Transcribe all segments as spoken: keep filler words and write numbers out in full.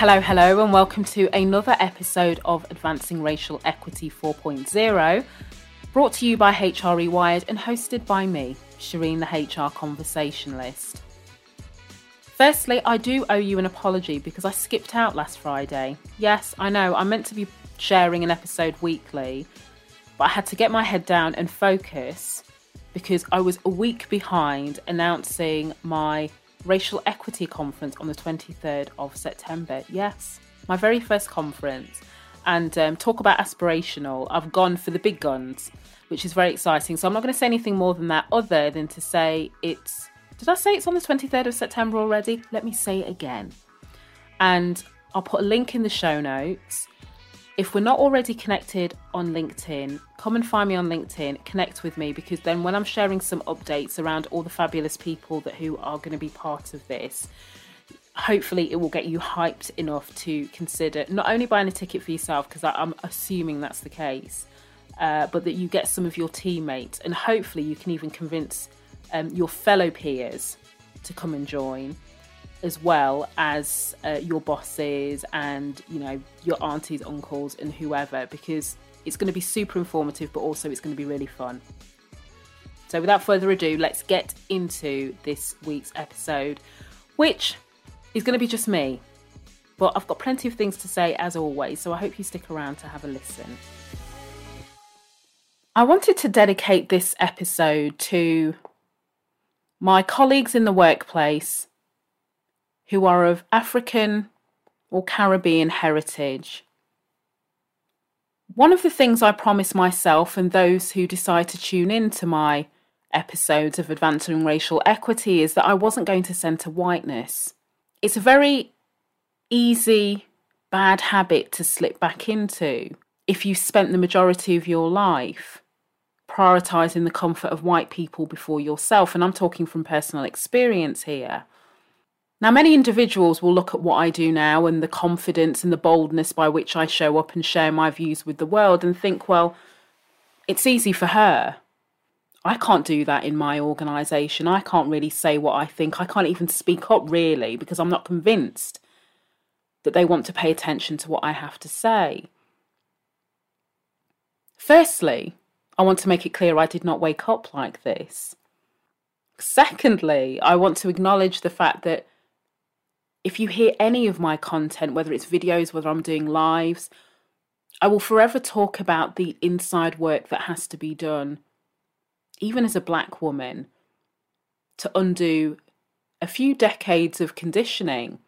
Hello, hello, and welcome to another episode of Advancing Racial Equity four point oh, brought to you by H R Rewired and hosted by me, Shireen, the H R Conversationalist. Firstly, I do owe you an apology because I skipped out last Friday. Yes, I know, I'm meant to be sharing an episode weekly, but I had to get my head down and focus because I was a week behind announcing my Racial Equity Conference on the twenty-third of September. Yes, my very first conference. And um, talk about aspirational. I've gone for the big guns, which is very exciting. So I'm not going to say anything more than that other than to say it's... Did I say it's on the twenty-third of September already? Let me say it again. And I'll put a link in the show notes. If we're not already connected on LinkedIn, come and find me on LinkedIn, connect with me, because then when I'm sharing some updates around all the fabulous people that who are going to be part of this, hopefully it will get you hyped enough to consider not only buying a ticket for yourself, because I'm assuming that's the case, uh, but that you get some of your teammates and hopefully you can even convince um, your fellow peers to come and join, as well as uh, your bosses and, you know, your aunties, uncles and whoever, because it's going to be super informative, but also it's going to be really fun. So without further ado, let's get into this week's episode, which is going to be just me, but I've got plenty of things to say as always, so I hope you stick around to have a listen. I wanted to dedicate this episode to my colleagues in the workplace who are of African or Caribbean heritage. One of the things I promise myself and those who decide to tune in to my episodes of Advancing Racial Equity is that I wasn't going to centre whiteness. It's a very easy, bad habit to slip back into if you spent the majority of your life prioritising the comfort of white people before yourself, and I'm talking from personal experience here. Now, many individuals will look at what I do now and the confidence and the boldness by which I show up and share my views with the world and think, well, it's easy for her. I can't do that in my organisation. I can't really say what I think. I can't even speak up, really, because I'm not convinced that they want to pay attention to what I have to say. Firstly, I want to make it clear I did not wake up like this. Secondly, I want to acknowledge the fact that if you hear any of my content, whether it's videos, whether I'm doing lives, I will forever talk about the inside work that has to be done, even as a black woman, to undo a few decades of conditioning,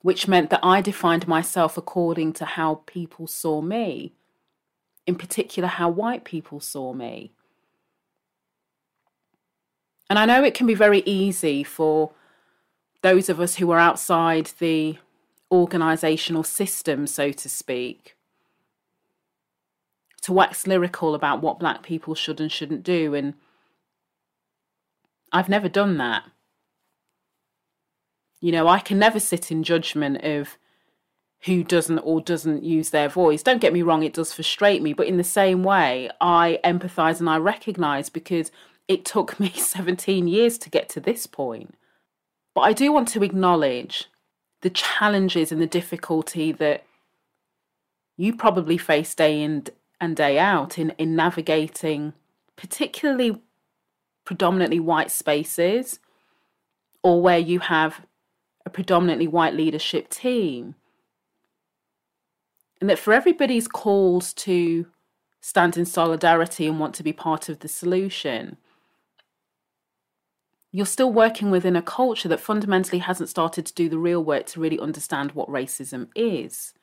which meant that I defined myself according to how people saw me, in particular how white people saw me. And I know it can be very easy for those of us who are outside the organisational system, so to speak, to wax lyrical about what black people should and shouldn't do. And I've never done that. You know, I can never sit in judgment of who doesn't or doesn't use their voice. Don't get me wrong, it does frustrate me. But in the same way, I empathise and I recognise, because it took me seventeen years to get to this point. But I do want to acknowledge the challenges and the difficulty that you probably face day in and day out in, in navigating particularly predominantly white spaces, or where you have a predominantly white leadership team. And that for everybody's calls to stand in solidarity and want to be part of the solution, you're still working within a culture that fundamentally hasn't started to do the real work to really understand what racism is.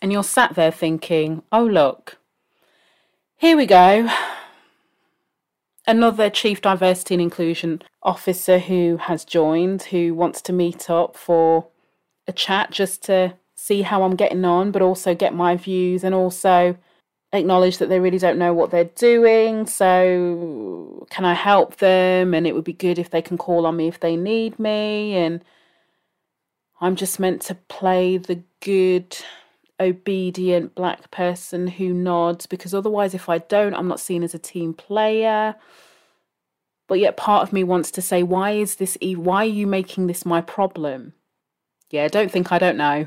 And you're sat there thinking, oh, look, here we go. Another Chief Diversity and Inclusion Officer who has joined, who wants to meet up for a chat just to see how I'm getting on, but also get my views and also acknowledge that they really don't know what they're doing, so can I help them? And it would be good if they can call on me if they need me. And I'm just meant to play the good, obedient black person who nods, because otherwise if I don't, I'm not seen as a team player. But yet part of me wants to say, why is this, why are you making this my problem? yeah, don't think I don't know.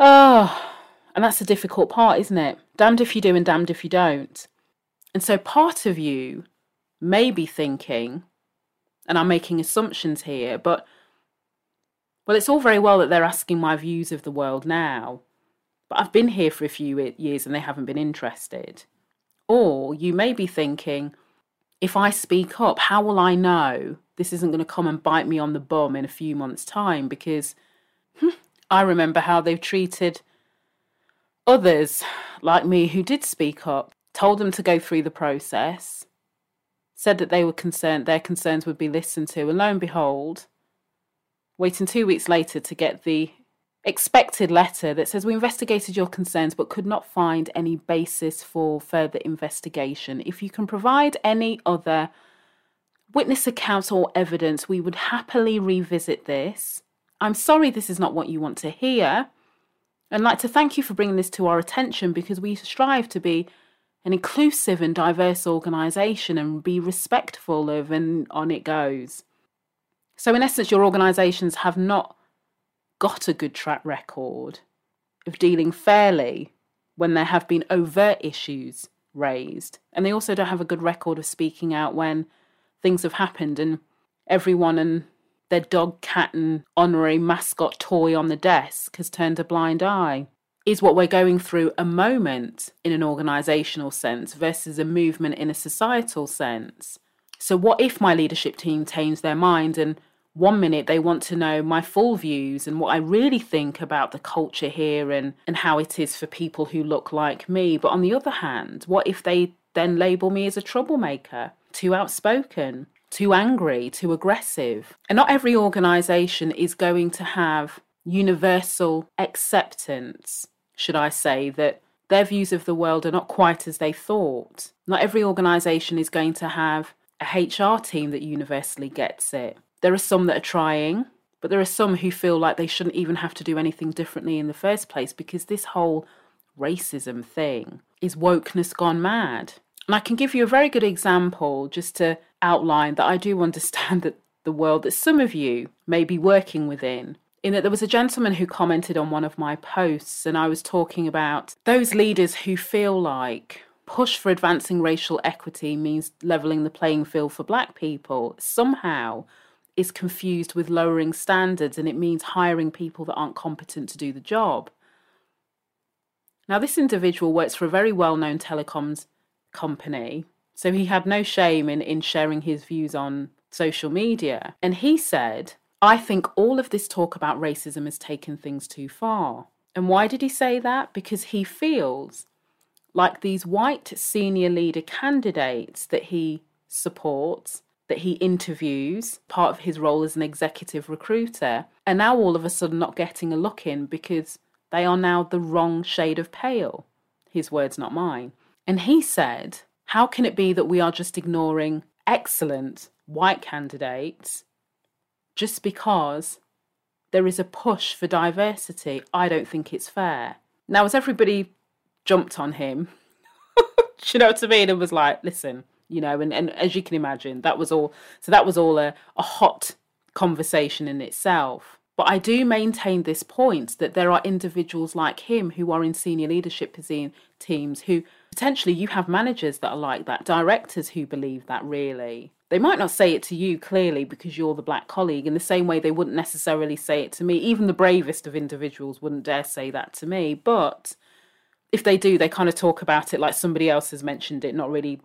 Oh, and that's the difficult part, isn't it? Damned if you do and damned if you don't. And so part of you may be thinking, and I'm making assumptions here, but, well, it's all very well that they're asking my views of the world now, but I've been here for a few years and they haven't been interested. Or you may be thinking, if I speak up, how will I know this isn't going to come and bite me on the bum in a few months' time? Because hmm, I remember how they've treated others like me who did speak up, told them to go through the process, said that they were concerned, their concerns would be listened to, and lo and behold, waiting two weeks later to get the expected letter that says, we investigated your concerns but could not find any basis for further investigation. If you can provide any other witness accounts or evidence, we would happily revisit this. I'm sorry this is not what you want to hear. I'd like to thank you for bringing this to our attention, because we strive to be an inclusive and diverse organisation and be respectful of, and on it goes. So in essence, your organisations have not got a good track record of dealing fairly when there have been overt issues raised. And they also don't have a good record of speaking out when things have happened and everyone and their dog, cat and honorary mascot toy on the desk has turned a blind eye. Is what we're going through a moment in an organisational sense versus a movement in a societal sense? So what if my leadership team changed their mind and one minute they want to know my full views and what I really think about the culture here and, and how it is for people who look like me. But on the other hand, what if they then label me as a troublemaker, too outspoken, too angry, too aggressive? And not every organisation is going to have universal acceptance, should I say, that their views of the world are not quite as they thought. Not every organisation is going to have a H R team that universally gets it. There are some that are trying, but there are some who feel like they shouldn't even have to do anything differently in the first place, because this whole racism thing is wokeness gone mad. And I can give you a very good example just to outline that I do understand that the world that some of you may be working within, in that there was a gentleman who commented on one of my posts, and I was talking about those leaders who feel like push for advancing racial equity means levelling the playing field for black people somehow is confused with lowering standards, and it means hiring people that aren't competent to do the job. Now, this individual works for a very well-known telecoms company, so he had no shame in, in sharing his views on social media. And he said, I think all of this talk about racism has taken things too far. And why did he say that? Because he feels like these white senior leader candidates that he supports, that he interviews, part of his role as an executive recruiter, are now all of a sudden not getting a look in because they are now the wrong shade of pale. His words, not mine. And he said, how can it be that we are just ignoring excellent white candidates just because there is a push for diversity? I don't think it's fair. Now, as everybody jumped on him, you know what I mean? And was like, listen, you know, and, and as you can imagine, that was all, so that was all a, a hot conversation in itself. But I do maintain this point that there are individuals like him who are in senior leadership teams who potentially you have managers that are like that, directors who believe that really. They might not say it to you clearly because you're the black colleague, in the same way they wouldn't necessarily say it to me. Even the bravest of individuals wouldn't dare say that to me. But if they do, they kind of talk about it like somebody else has mentioned it, not really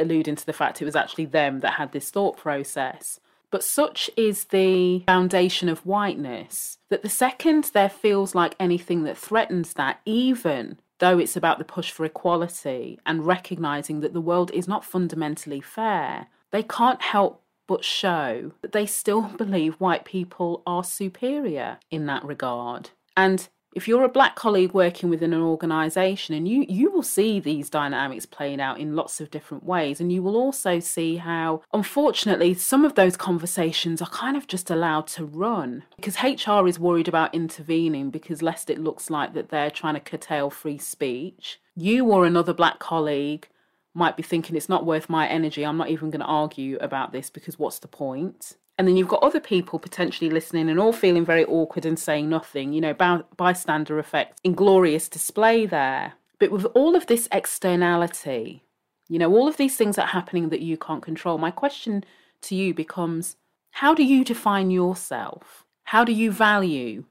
alluding to the fact it was actually them that had this thought process. But such is the foundation of whiteness that the second there feels like anything that threatens that, even though it's about the push for equality and recognising that the world is not fundamentally fair, they can't help but show that they still believe white people are superior in that regard. And if you're a black colleague working within an organisation, and you, you will see these dynamics playing out in lots of different ways, and you will also see how, unfortunately, some of those conversations are kind of just allowed to run because H R is worried about intervening because lest it looks like that they're trying to curtail free speech. You or another black colleague might be thinking, it's not worth my energy, I'm not even going to argue about this because what's the point? And then you've got other people potentially listening and all feeling very awkward and saying nothing, you know, by, bystander effect, inglorious display there. But with all of this externality, you know, all of these things that are happening that you can't control, my question to you becomes, how do you define yourself? How do you value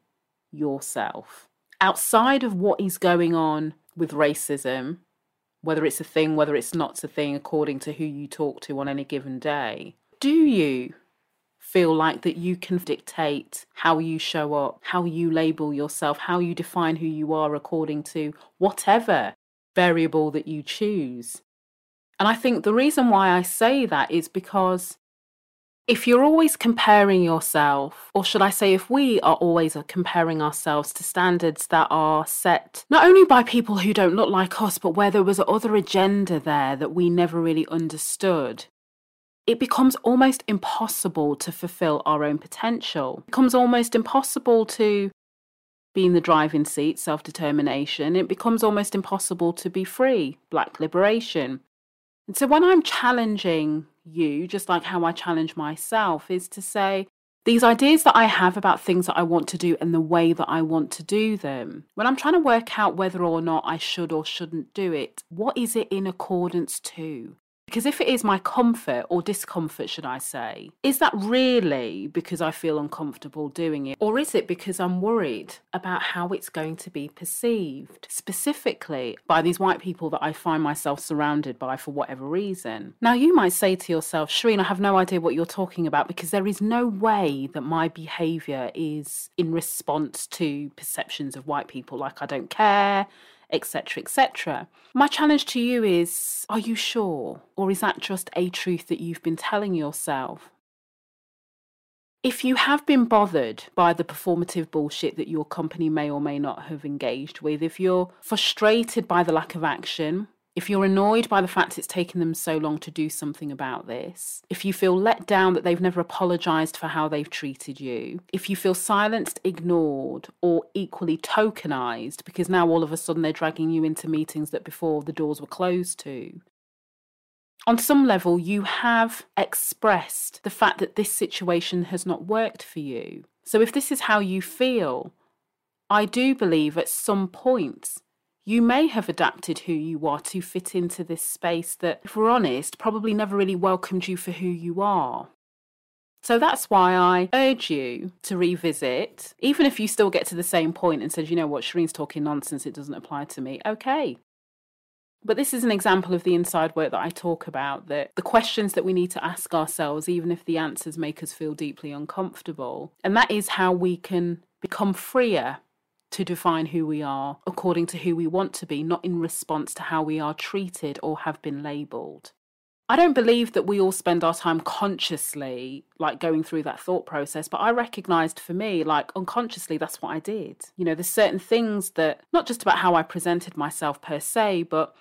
yourself outside of what is going on with racism, whether it's a thing, whether it's not a thing, according to who you talk to on any given day? Do you feel like that you can dictate how you show up, how you label yourself, how you define who you are according to whatever variable that you choose? And I think the reason why I say that is because if you're always comparing yourself, or should I say if we are always comparing ourselves to standards that are set not only by people who don't look like us, but where there was another agenda there that we never really understood, it becomes almost impossible to fulfill our own potential. It becomes almost impossible to be in the driving seat, self-determination. It becomes almost impossible to be free, black liberation. And so when I'm challenging you, just like how I challenge myself, is to say, these ideas that I have about things that I want to do and the way that I want to do them, when I'm trying to work out whether or not I should or shouldn't do it, what is it in accordance to? Because if it is my comfort or discomfort, should I say, is that really because I feel uncomfortable doing it? Or is it because I'm worried about how it's going to be perceived, specifically by these white people that I find myself surrounded by for whatever reason? Now, you might say to yourself, Shireen, I have no idea what you're talking about, because there is no way that my behaviour is in response to perceptions of white people, like I don't care, etc, et cetera. My challenge to you is, are you sure? Or is that just a truth that you've been telling yourself? If you have been bothered by the performative bullshit that your company may or may not have engaged with, if you're frustrated by the lack of action, if you're annoyed by the fact it's taken them so long to do something about this, if you feel let down that they've never apologised for how they've treated you, if you feel silenced, ignored, or equally tokenised, because now all of a sudden they're dragging you into meetings that before the doors were closed to, on some level you have expressed the fact that this situation has not worked for you. So if this is how you feel, I do believe at some point you may have adapted who you are to fit into this space that, if we're honest, probably never really welcomed you for who you are. So that's why I urge you to revisit, even if you still get to the same point and said, you know what, Shireen's talking nonsense, it doesn't apply to me. Okay. But this is an example of the inside work that I talk about, that the questions that we need to ask ourselves, even if the answers make us feel deeply uncomfortable. And that is how we can become freer to define who we are according to who we want to be, not in response to how we are treated or have been labelled. I don't believe that we all spend our time consciously, like, going through that thought process, but I recognised for me, like, unconsciously, that's what I did. You know, there's certain things that, not just about how I presented myself per se, but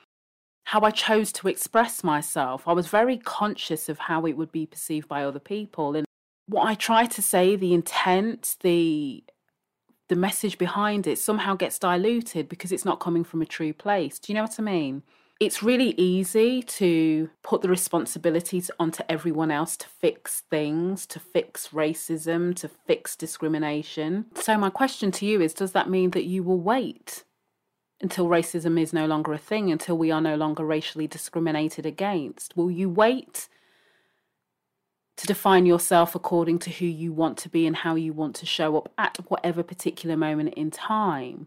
how I chose to express myself. I was very conscious of how it would be perceived by other people. And what I try to say, the intent, the... the message behind it somehow gets diluted because it's not coming from a true place. Do you know what I mean? It's really easy to put the responsibilities onto everyone else to fix things, to fix racism, to fix discrimination. So my question to you is, does that mean that you will wait until racism is no longer a thing, until we are no longer racially discriminated against? Will you wait to define yourself according to who you want to be and how you want to show up at whatever particular moment in time?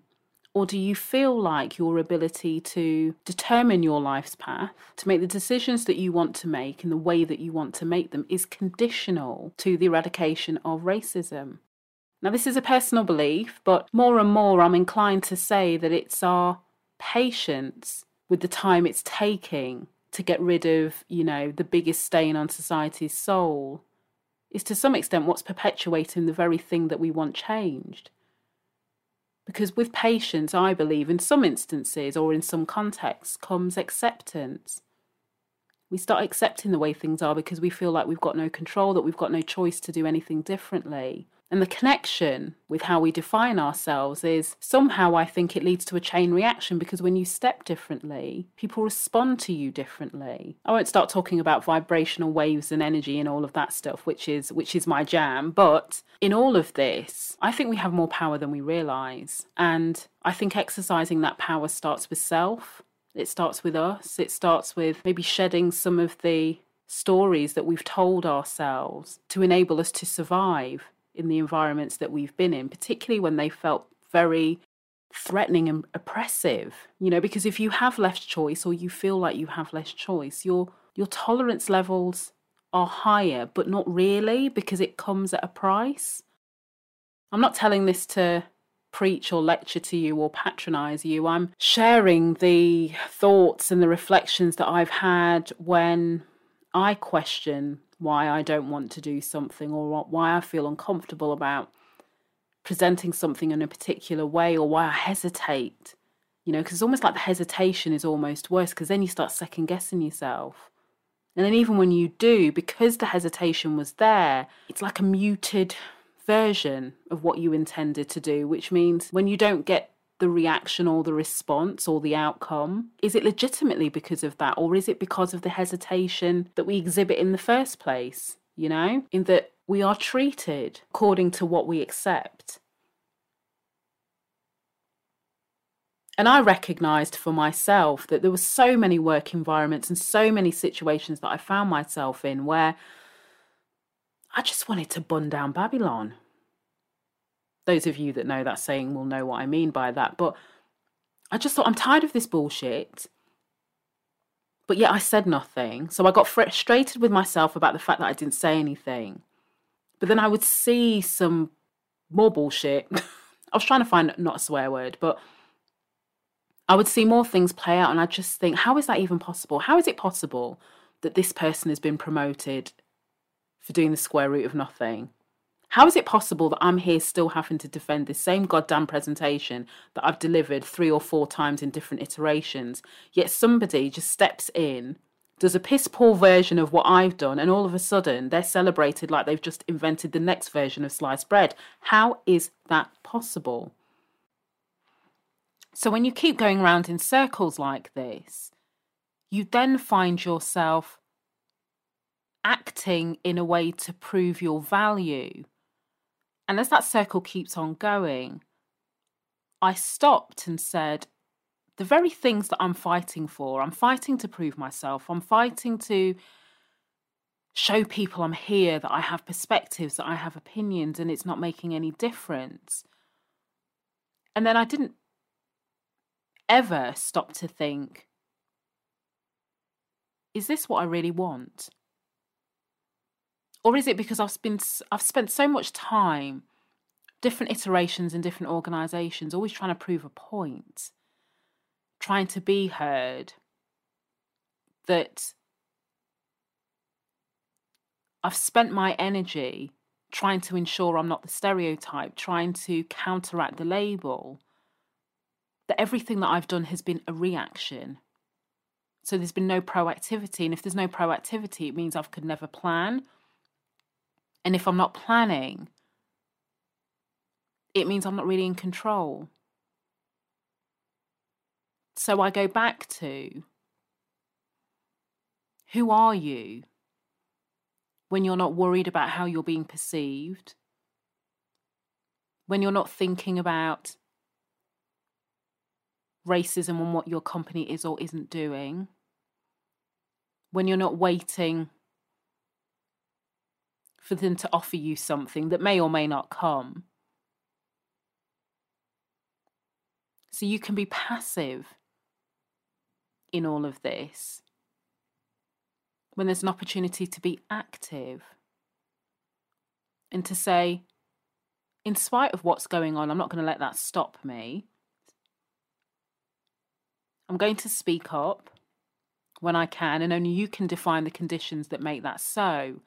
Or do you feel like your ability to determine your life's path, to make the decisions that you want to make and the way that you want to make them, is conditional to the eradication of racism? Now, this is a personal belief, but more and more I'm inclined to say that it's our patience with the time it's taking to get rid of, you know, the biggest stain on society's soul is to some extent what's perpetuating the very thing that we want changed. Because with patience, I believe, in some instances or in some contexts, comes acceptance. We start accepting the way things are because we feel like we've got no control, that we've got no choice to do anything differently. And the connection with how we define ourselves is somehow I think it leads to a chain reaction, because when you step differently, people respond to you differently. I won't start talking about vibrational waves and energy and all of that stuff, which is which is my jam. But in all of this, I think we have more power than we realize. And I think exercising that power starts with self. It starts with us. It starts with maybe shedding some of the stories that we've told ourselves to enable us to survive in the environments that we've been in, particularly when they felt very threatening and oppressive. You know, because if you have less choice, or you feel like you have less choice, your your tolerance levels are higher, but not really, because it comes at a price. I'm not telling this to preach or lecture to you or patronize you. I'm sharing the thoughts and the reflections that I've had when I question why I don't want to do something, or why I feel uncomfortable about presenting something in a particular way, or why I hesitate, you know, because it's almost like the hesitation is almost worse, because then you start second guessing yourself. And then even when you do, because the hesitation was there, it's like a muted version of what you intended to do, which means when you don't get the reaction or the response or the outcome, is it legitimately because of that, or is it because of the hesitation that we exhibit in the first place, you know, in that we are treated according to what we accept? And I recognised for myself that there were so many work environments and so many situations that I found myself in where I just wanted to bun down Babylon. Those of you that know that saying will know what I mean by that. But I just thought, I'm tired of this bullshit. But yet I said nothing. So I got frustrated with myself about the fact that I didn't say anything. But then I would see some more bullshit. I was trying to find not a swear word, but I would see more things play out. And I just think, how is that even possible? How is it possible that this person has been promoted for doing the square root of nothing? How is it possible that I'm here still having to defend this same goddamn presentation that I've delivered three or four times in different iterations, yet somebody just steps in, does a piss poor version of what I've done, and all of a sudden they're celebrated like they've just invented the next version of sliced bread? How is that possible? So when you keep going round in circles like this, you then find yourself acting in a way to prove your value. And as that circle keeps on going, I stopped and said, the very things that I'm fighting for, I'm fighting to prove myself, I'm fighting to show people I'm here, that I have perspectives, that I have opinions, and it's not making any difference. And then I didn't ever stop to think, is this what I really want? Or is it because I've been I've spent so much time, different iterations in different organisations, always trying to prove a point, trying to be heard, that I've spent my energy trying to ensure I'm not the stereotype, trying to counteract the label, that everything that I've done has been a reaction. So there's been no proactivity. And if there's no proactivity, it means I could never plan. And if I'm not planning, it means I'm not really in control. So I go back to, who are you when you're not worried about how you're being perceived? When you're not thinking about racism and what your company is or isn't doing? When you're not waiting for them to offer you something that may or may not come. So you can be passive in all of this when there's an opportunity to be active and to say, in spite of what's going on, I'm not going to let that stop me. I'm going to speak up when I can, and only you can define the conditions that make that so.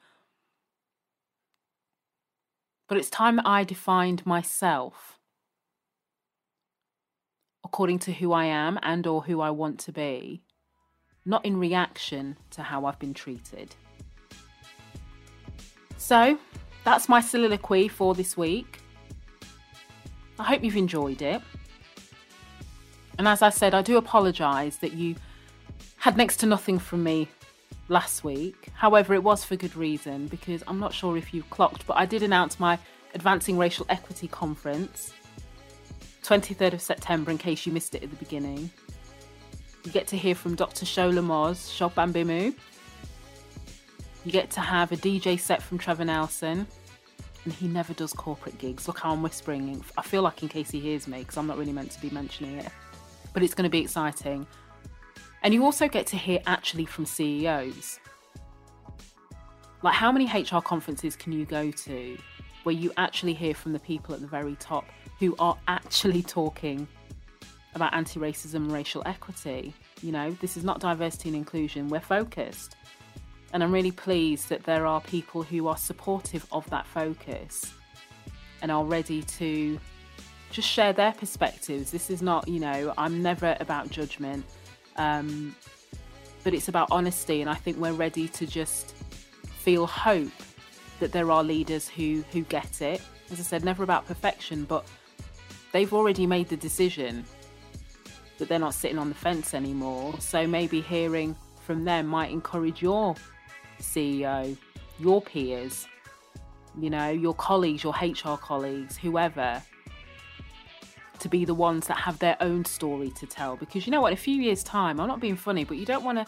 But it's time I defined myself according to who I am and or who I want to be, not in reaction to how I've been treated. So that's my soliloquy for this week. I hope you've enjoyed it. And as I said, I do apologise that you had next to nothing from me last week. However, it was for good reason, because I'm not sure if you clocked, but I did announce my Advancing Racial Equity Conference, twenty-third of September, in case you missed it at the beginning. You get to hear from Doctor Shola Mos-Shogbamimu. You get to have a D J set from Trevor Nelson. And he never does corporate gigs. Look how I'm whispering. I feel like in case he hears me, because I'm not really meant to be mentioning it. But it's going to be exciting. And you also get to hear actually from C E Os. Like, how many H R conferences can you go to where you actually hear from the people at the very top who are actually talking about anti-racism and racial equity? You know, this is not diversity and inclusion. We're focused. And I'm really pleased that there are people who are supportive of that focus and are ready to just share their perspectives. This is not, you know, I'm never about judgment, um, but it's about honesty. And I think we're ready to just feel hope that there are leaders who, who get it. As I said, never about perfection, but they've already made the decision that they're not sitting on the fence anymore. So maybe hearing from them might encourage your C E O, your peers, you know, your colleagues, your H R colleagues, whoever, to be the ones that have their own story to tell. Because you know what, in a few years' time, I'm not being funny, but you don't want to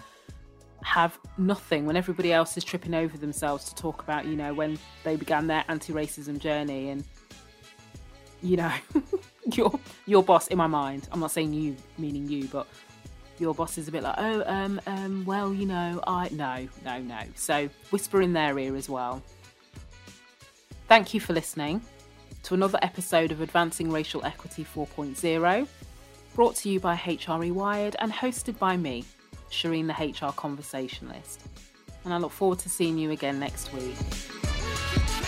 have nothing when everybody else is tripping over themselves to talk about, you know, when they began their anti-racism journey and, you know, your your boss, in my mind, I'm not saying you, meaning you, but your boss is a bit like, oh, um, um, well, you know, I... No, no, no. So whisper in their ear as well. Thank you for listening to another episode of Advancing Racial Equity four point oh, brought to you by H R Rewired and hosted by me, Shireen, the H R Conversationalist. And I look forward to seeing you again next week.